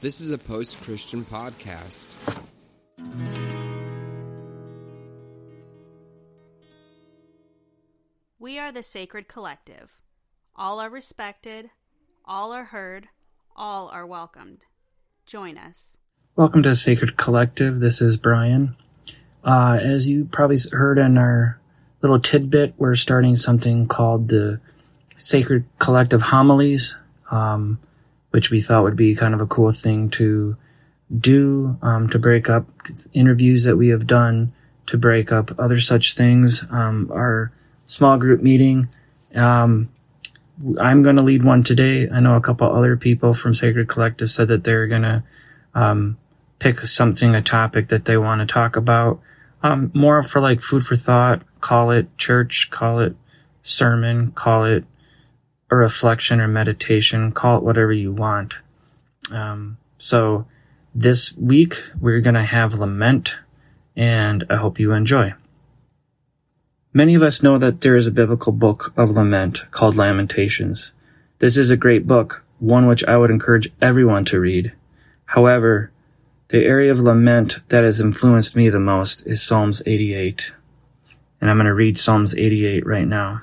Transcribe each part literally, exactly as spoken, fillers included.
This is a post-Christian podcast. We are the Sacred Collective. All are respected, all are heard, all are welcomed. Join us. Welcome to Sacred Collective. This is Brian. Uh, as you probably heard in our little tidbit, we're starting something called the Sacred Collective Homilies, um, which we thought would be kind of a cool thing to do, um, to break up interviews that we have done, to break up other such things. Um, our small group meeting, um, I'm going to lead one today. I know a couple other people from Sacred Collective said that they're going to um, pick something, a topic that they want to talk about, um, more for like food for thought, call it church, call it sermon, call it a reflection or meditation, call it whatever you want. Um, so this week we're going to have lament, and I hope you enjoy. Many of us know that there is a biblical book of lament called Lamentations. This is a great book, one which I would encourage everyone to read. However, the area of lament that has influenced me the most is Psalms eighty-eight. And I'm going to read Psalms eighty-eight right now.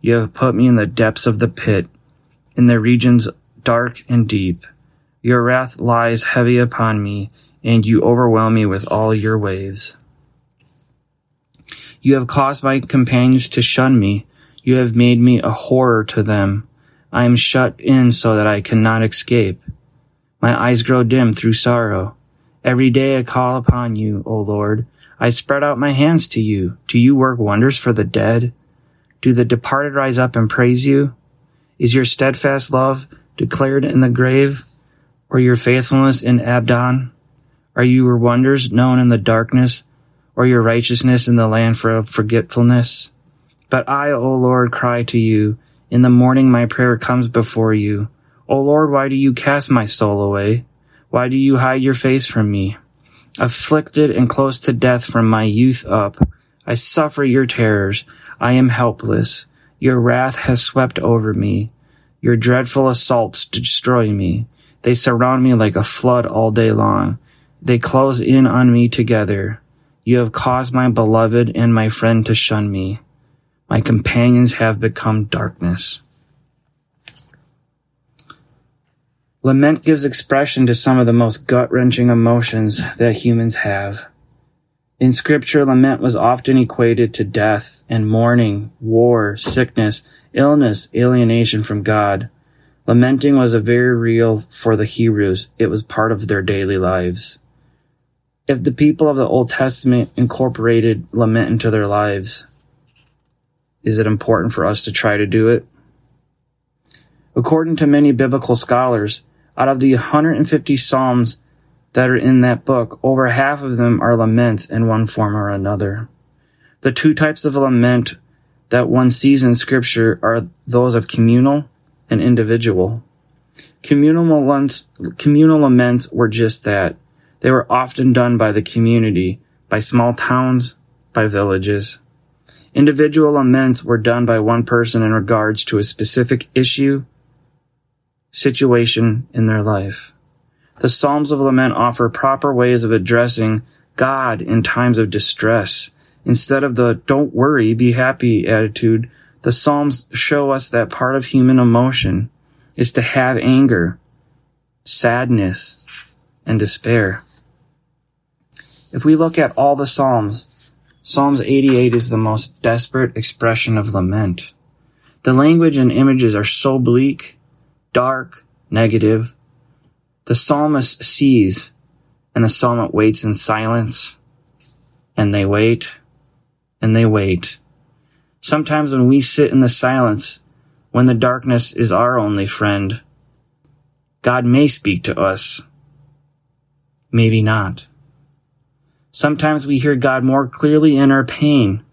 You have put me in the depths of the pit, in the regions dark and deep. Your wrath lies heavy upon me, and you overwhelm me with all your waves. You have caused my companions to shun me. You have made me a horror to them. I am shut in so that I cannot escape. My eyes grow dim through sorrow. Every day I call upon you, O Lord. I spread out my hands to you. Do you work wonders for the dead? Do the departed rise up and praise you? Is your steadfast love declared in the grave, or your faithfulness in Abdon? Are your wonders known in the darkness, or your righteousness in the land for forgetfulness? But I, O Lord, cry to you. In the morning my prayer comes before you. O Lord, why do you cast my soul away? Why do you hide your face from me? Afflicted and close to death from my youth up, I suffer your terrors. I am helpless. Your wrath has swept over me. Your dreadful assaults destroy me. They surround me like a flood all day long. They close in on me together. You have caused my beloved and my friend to shun me. My companions have become darkness. Lament gives expression to some of the most gut-wrenching emotions that humans have. In Scripture, lament was often equated to death and mourning, war, sickness, illness, alienation from God. Lamenting was a very real for the Hebrews. It was part of their daily lives. If the people of the Old Testament incorporated lament into their lives, is it important for us to try to do it? According to many biblical scholars, out of the one hundred fifty Psalms that are in that book, over half of them are laments in one form or another. The two types of lament that one sees in Scripture are those of communal and individual. Communal laments, communal laments were just that. They were often done by the community, by small towns, by villages. Individual laments were done by one person in regards to a specific issue, situation in their life. The Psalms of Lament offer proper ways of addressing God in times of distress. Instead of the "don't worry, be happy" attitude, the Psalms show us that part of human emotion is to have anger, sadness, and despair. If we look at all the Psalms, Psalms eighty-eight is the most desperate expression of lament. The language and images are so bleak, dark, negative. The psalmist sees, and the psalmist waits in silence, and they wait, and they wait. Sometimes when we sit in the silence, when the darkness is our only friend, God may speak to us. Maybe not. Sometimes we hear God more clearly in our pain.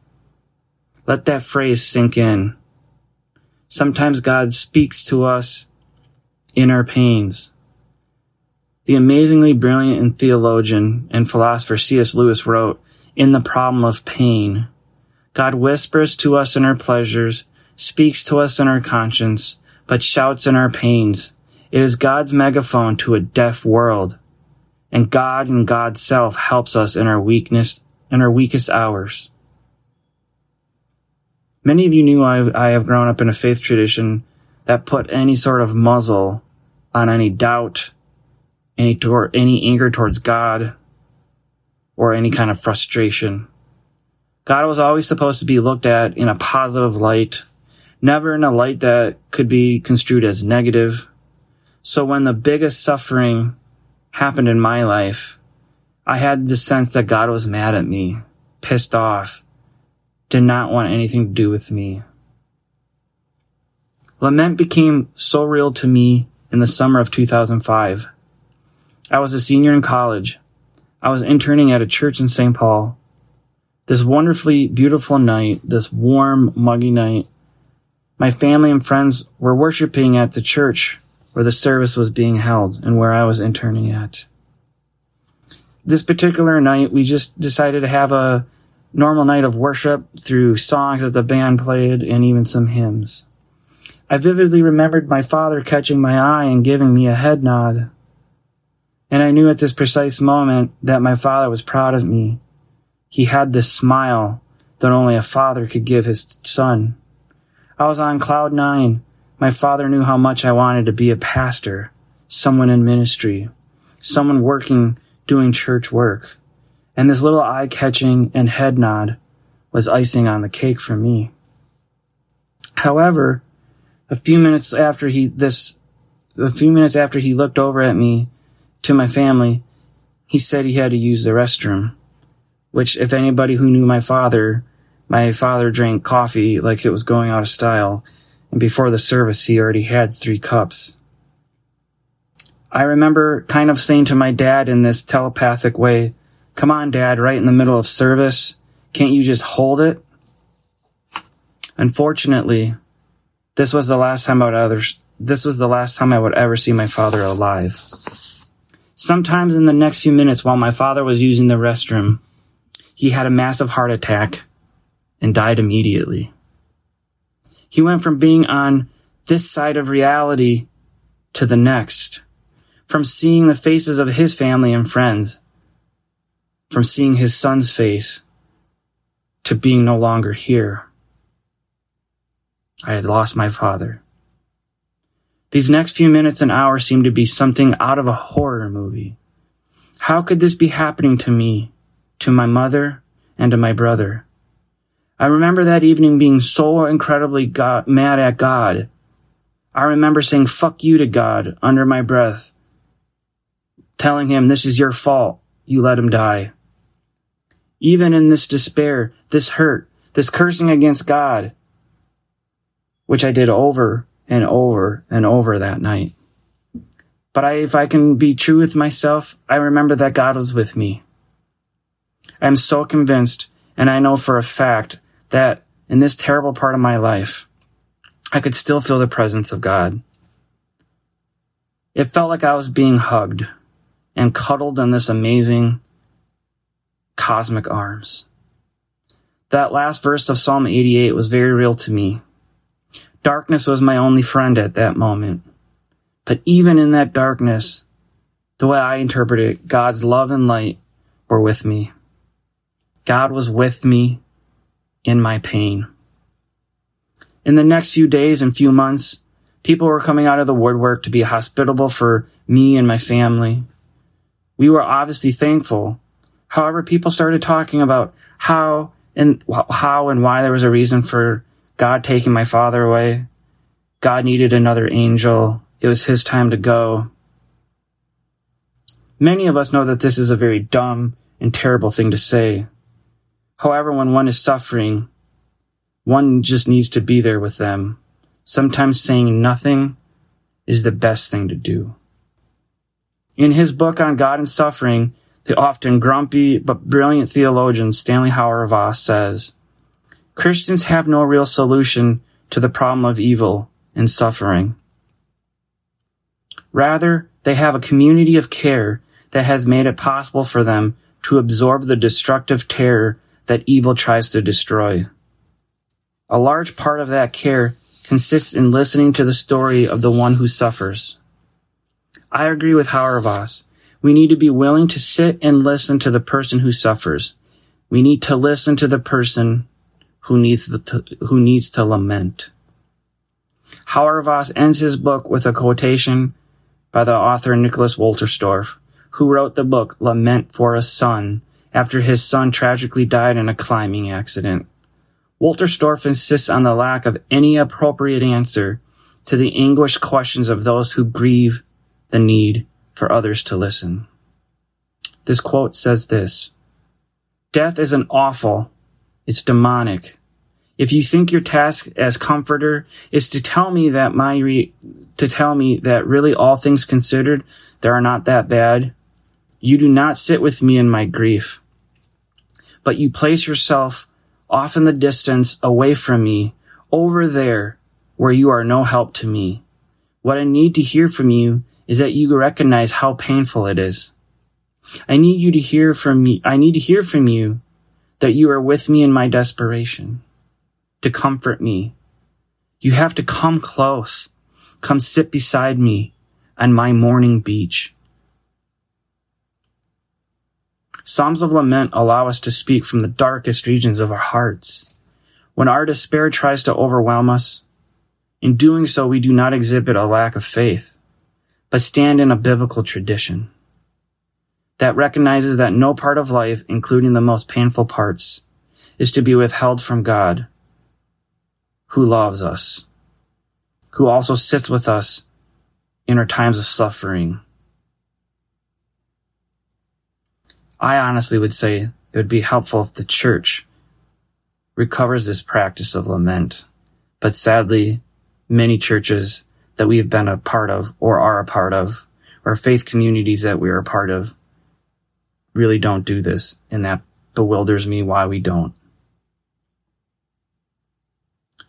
Let that phrase sink in. Sometimes God speaks to us in our pains. The amazingly brilliant theologian and philosopher C S Lewis wrote, in The Problem of Pain, God whispers to us in our pleasures, speaks to us in our conscience, but shouts in our pains. It is God's megaphone to a deaf world. And God and God's self helps us in our weakness, in our weakest hours. Many of you knew I, I have grown up in a faith tradition that put any sort of muzzle on any doubt, any tor- any anger towards God, or any kind of frustration. God was always supposed to be looked at in a positive light, never in a light that could be construed as negative. So when the biggest suffering happened in my life, I had the sense that God was mad at me, pissed off, did not want anything to do with me. Lament became so real to me in the summer of two thousand five. I was a senior in college. I was interning at a church in Saint Paul. This wonderfully beautiful night, this warm, muggy night, my family and friends were worshiping at the church where the service was being held and where I was interning at. This particular night, we just decided to have a normal night of worship through songs that the band played and even some hymns. I vividly remembered my father catching my eye and giving me a head nod. And I knew at this precise moment that my father was proud of me. He had this smile that only a father could give his son. I was on cloud nine. My father knew how much I wanted to be a pastor, someone in ministry, someone working, doing church work. And this little eye-catching and head nod was icing on the cake for me. However, a few minutes after he this, a few minutes after he looked over at me to my family, he said he had to use the restroom, which if anybody who knew my father, my father drank coffee like it was going out of style. And before the service, he already had three cups. I remember kind of saying to my dad in this telepathic way, "Come on, Dad, right in the middle of service. Can't you just hold it?" Unfortunately, this was the last time I would ever, this was the last time I would ever see my father alive. Sometimes in the next few minutes while my father was using the restroom, he had a massive heart attack and died immediately. He went from being on this side of reality to the next, from seeing the faces of his family and friends, from seeing his son's face to being no longer here. I had lost my father. These next few minutes and hours seemed to be something out of a horror movie. How could this be happening to me, to my mother, and to my brother? I remember that evening being so incredibly God, mad at God. I remember saying, "Fuck you" to God under my breath, telling him, "This is your fault. You let him die." Even in this despair, this hurt, this cursing against God, which I did over and over and over that night. But I, if I can be true with myself, I remember that God was with me. I'm so convinced, and I know for a fact, that in this terrible part of my life, I could still feel the presence of God. It felt like I was being hugged and cuddled in this amazing cosmic arms. That last verse of Psalm eighty-eight was very real to me. Darkness was my only friend at that moment. But even in that darkness, the way I interpret it, God's love and light were with me. God was with me in my pain. In the next few days and few months, people were coming out of the woodwork to be hospitable for me and my family. We were obviously thankful. However, people started talking about how and how and why there was a reason for God taking my father away. God needed another angel. It was his time to go. Many of us know that this is a very dumb and terrible thing to say. However, when one is suffering, one just needs to be there with them. Sometimes saying nothing is the best thing to do. In his book on God and suffering, the often grumpy but brilliant theologian Stanley Hauerwas says, "Christians have no real solution to the problem of evil and suffering. Rather, they have a community of care that has made it possible for them to absorb the destructive terror that evil tries to destroy. A large part of that care consists in listening to the story of the one who suffers." I agree with Hauerwas. We need to be willing to sit and listen to the person who suffers. We need to listen to the person who needs to, who needs to lament. Hauerwas ends his book with a quotation by the author Nicholas Wolterstorff, who wrote the book Lament for a Son after his son tragically died in a climbing accident. Wolterstorff insists on the lack of any appropriate answer to the anguished questions of those who grieve the need for others to listen. This quote says this: "Death isn't awful, it's demonic. If you think your task as comforter is to tell me that my re- to tell me that really all things considered, they are not that bad, you do not sit with me in my grief, but you place yourself off in the distance away from me, over there where you are no help to me. What I need to hear from you is that you recognize how painful it is. I need you to hear from me. I need to hear from you that you are with me in my desperation, to comfort me. You have to come close, come sit beside me on my morning beach." Psalms of lament allow us to speak from the darkest regions of our hearts. When our despair tries to overwhelm us, in doing so we do not exhibit a lack of faith, but stand in a biblical tradition that recognizes that no part of life, including the most painful parts, is to be withheld from God, who loves us, who also sits with us in our times of suffering. I honestly would say it would be helpful if the church recovers this practice of lament. But sadly, many churches that we have been a part of or are a part of, or faith communities that we are a part of, really don't do this, and that bewilders me why we don't.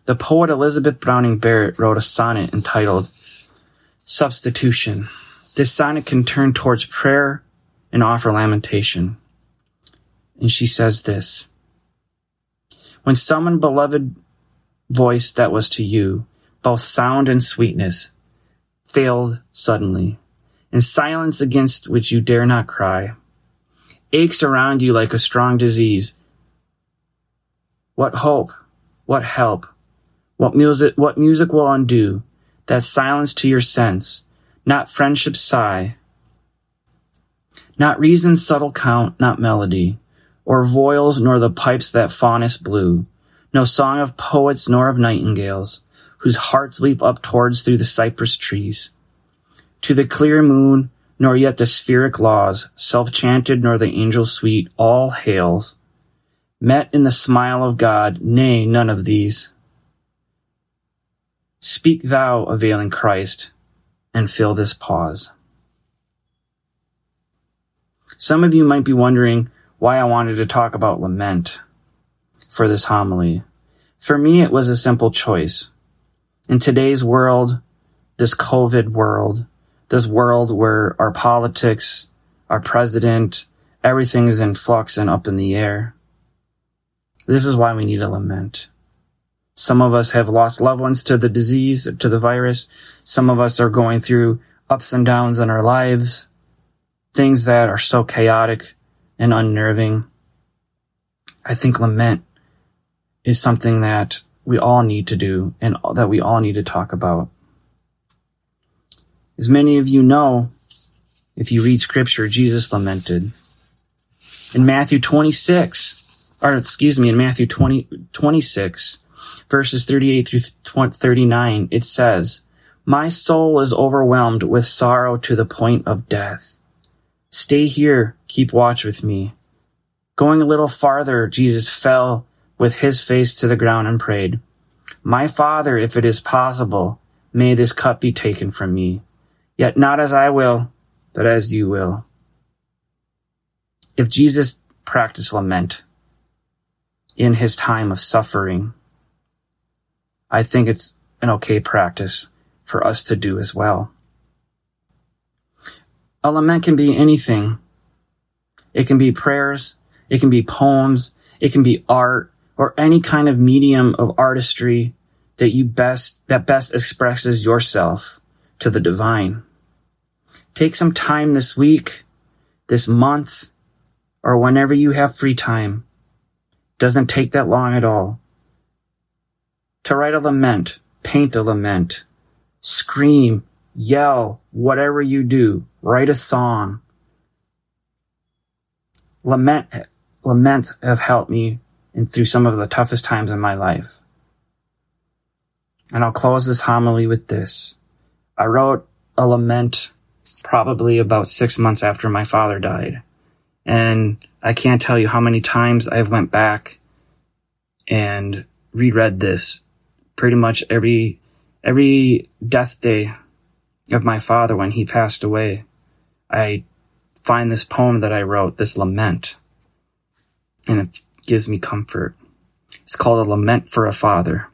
The poet Elizabeth Browning Barrett wrote a sonnet entitled Substitution. This sonnet can turn towards prayer and offer lamentation. And she says this: "When some unbeloved voice that was to you, both sound and sweetness, failed suddenly, in silence against which you dare not cry, aches around you like a strong disease. What hope, what help, what music, what music will undo that silence to your sense? Not friendship's sigh, not reason's subtle count, not melody, or voiles, nor the pipes that Faunus blew, no song of poets nor of nightingales, whose hearts leap up towards through the cypress trees, to the clear moon, nor yet the spheric laws, self-chanted, nor the angel sweet, all hails, met in the smile of God, nay, none of these. Speak thou, availing Christ, and fill this pause." Some of you might be wondering why I wanted to talk about lament for this homily. For me, it was a simple choice. In today's world, this COVID world, this world where our politics, our president, everything is in flux and up in the air, this is why we need a lament. Some of us have lost loved ones to the disease, to the virus. Some of us are going through ups and downs in our lives, things that are so chaotic and unnerving. I think lament is something that we all need to do and that we all need to talk about. As many of you know, if you read scripture, Jesus lamented. In Matthew twenty-six, or excuse me, in Matthew twenty, twenty-six, verses thirty-eight through thirty-nine, it says, "My soul is overwhelmed with sorrow to the point of death. Stay here, keep watch with me." Going a little farther, Jesus fell with his face to the ground and prayed, "My Father, if it is possible, may this cup be taken from me. Yet not as I will, but as you will. If Jesus practiced lament in his time of suffering, I think it's an okay practice for us to do as well. A lament can be anything. It can be prayers, it can be poems, it can be art, or any kind of medium of artistry that you best that best expresses yourself to the divine. Take some time this week, this month, or whenever you have free time. Doesn't take that long at all. To write a lament, paint a lament, scream, yell, whatever you do, write a song. Lament, laments have helped me in through some of the toughest times in my life. And I'll close this homily with this. I wrote a lament probably about six months after my father died. And I can't tell you how many times I've went back and reread this pretty much every every death day of my father when he passed away. I find this poem that I wrote, this lament, and it gives me comfort. It's called A Lament for a Father.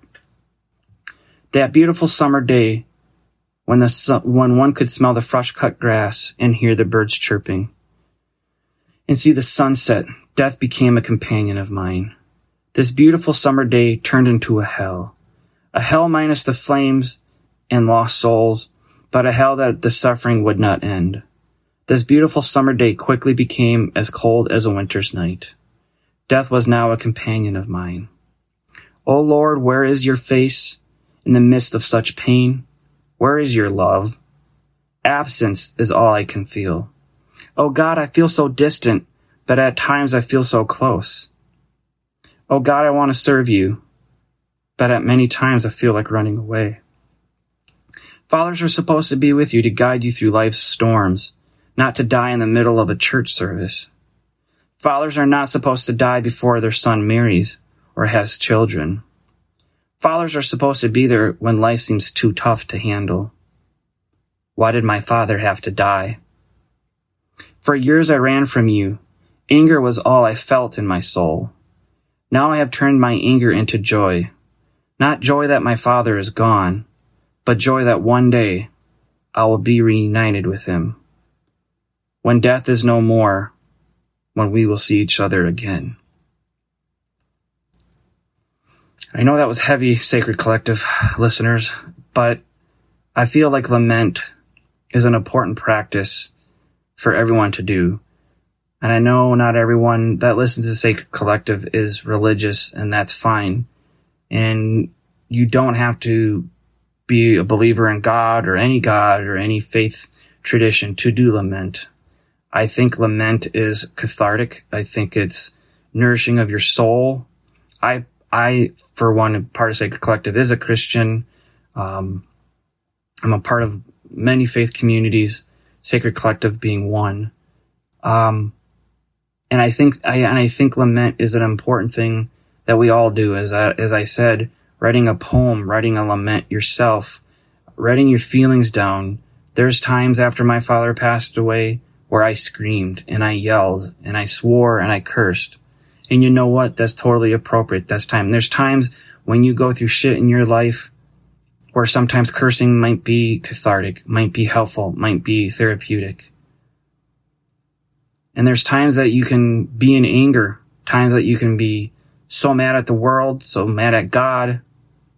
That beautiful summer day when the su- when one could smell the fresh cut grass and hear the birds chirping and see the sunset, death became a companion of mine. This beautiful summer day turned into a hell. A hell minus the flames and lost souls, but a hell that the suffering would not end. This beautiful summer day quickly became as cold as a winter's night. Death was now a companion of mine. O Lord, where is your face in the midst of such pain? Where is your love? Absence is all I can feel. O God, I feel so distant, but at times I feel so close. O God, I want to serve you, but at many times I feel like running away. Fathers are supposed to be with you to guide you through life's storms, not to die in the middle of a church service. Fathers are not supposed to die before their son marries or has children. Fathers are supposed to be there when life seems too tough to handle. Why did my father have to die? For years I ran from you. Anger was all I felt in my soul. Now I have turned my anger into joy. Not joy that my father is gone, but joy that one day I will be reunited with him. When death is no more, when we will see each other again. I know that was heavy, Sacred Collective listeners, but I feel like lament is an important practice for everyone to do. And I know not everyone that listens to Sacred Collective is religious, and that's fine. And you don't have to be a believer in God or any God or any faith tradition to do lament. I think lament is cathartic. I think it's nourishing of your soul. I, I, for one, part of Sacred Collective is a Christian. Um, I'm a part of many faith communities, Sacred Collective being one. Um, and I think, I, and I think lament is an important thing that we all do. As I, as I said, writing a poem, writing a lament yourself, writing your feelings down. There's times after my father passed away where I screamed and I yelled and I swore and I cursed. And you know what? That's totally appropriate. That's time. There's times when you go through shit in your life where sometimes cursing might be cathartic, might be helpful, might be therapeutic. And there's times that you can be in anger, times that you can be so mad at the world, so mad at God,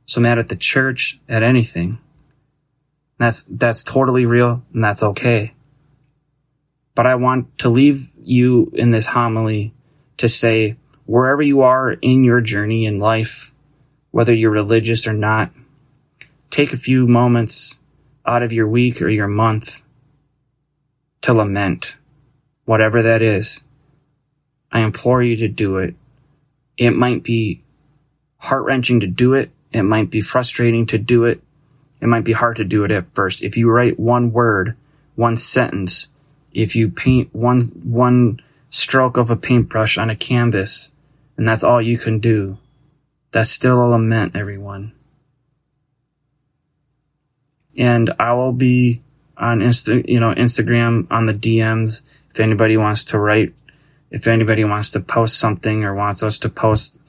so mad at the church, at anything. That's, that's totally real, and that's okay. But I want to leave you in this homily to say, wherever you are in your journey in life, whether you're religious or not, take a few moments out of your week or your month to lament, whatever that is. I implore you to do it. It might be heart-wrenching to do it. It might be frustrating to do it. It might be hard to do it at first. If you write one word, one sentence, if you paint one one stroke of a paintbrush on a canvas, and that's all you can do, that's still a lament, everyone. And I will be on Insta, you know, Instagram, on the D Ms. If anybody wants to write, if anybody wants to post something or wants us to post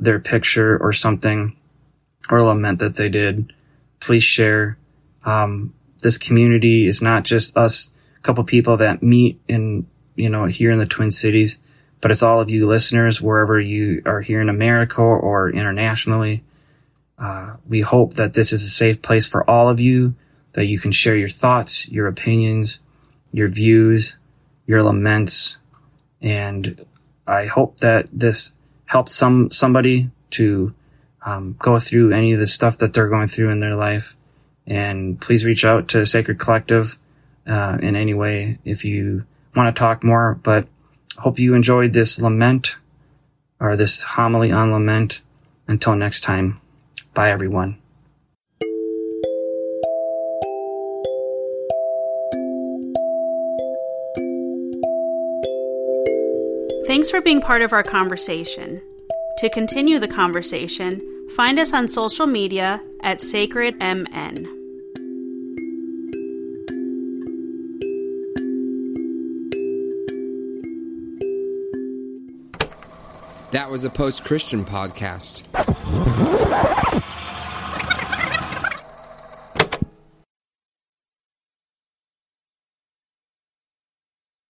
their picture or something or lament that they did, please share. Um, this community is not just us, a couple people that meet in, you know, here in the Twin Cities, but it's all of you listeners, wherever you are here in America or internationally. Uh, we hope that this is a safe place for all of you, that you can share your thoughts, your opinions, your views, your laments. And I hope that this helped some, somebody to, um, go through any of the stuff that they're going through in their life. And please reach out to Sacred Collective, uh, in any way if you want to talk more, but hope you enjoyed this lament or this homily on lament. Until next time. Bye, everyone. Thanks for being part of our conversation. To continue the conversation, find us on social media at Sacred M N. That was a post-Christian podcast.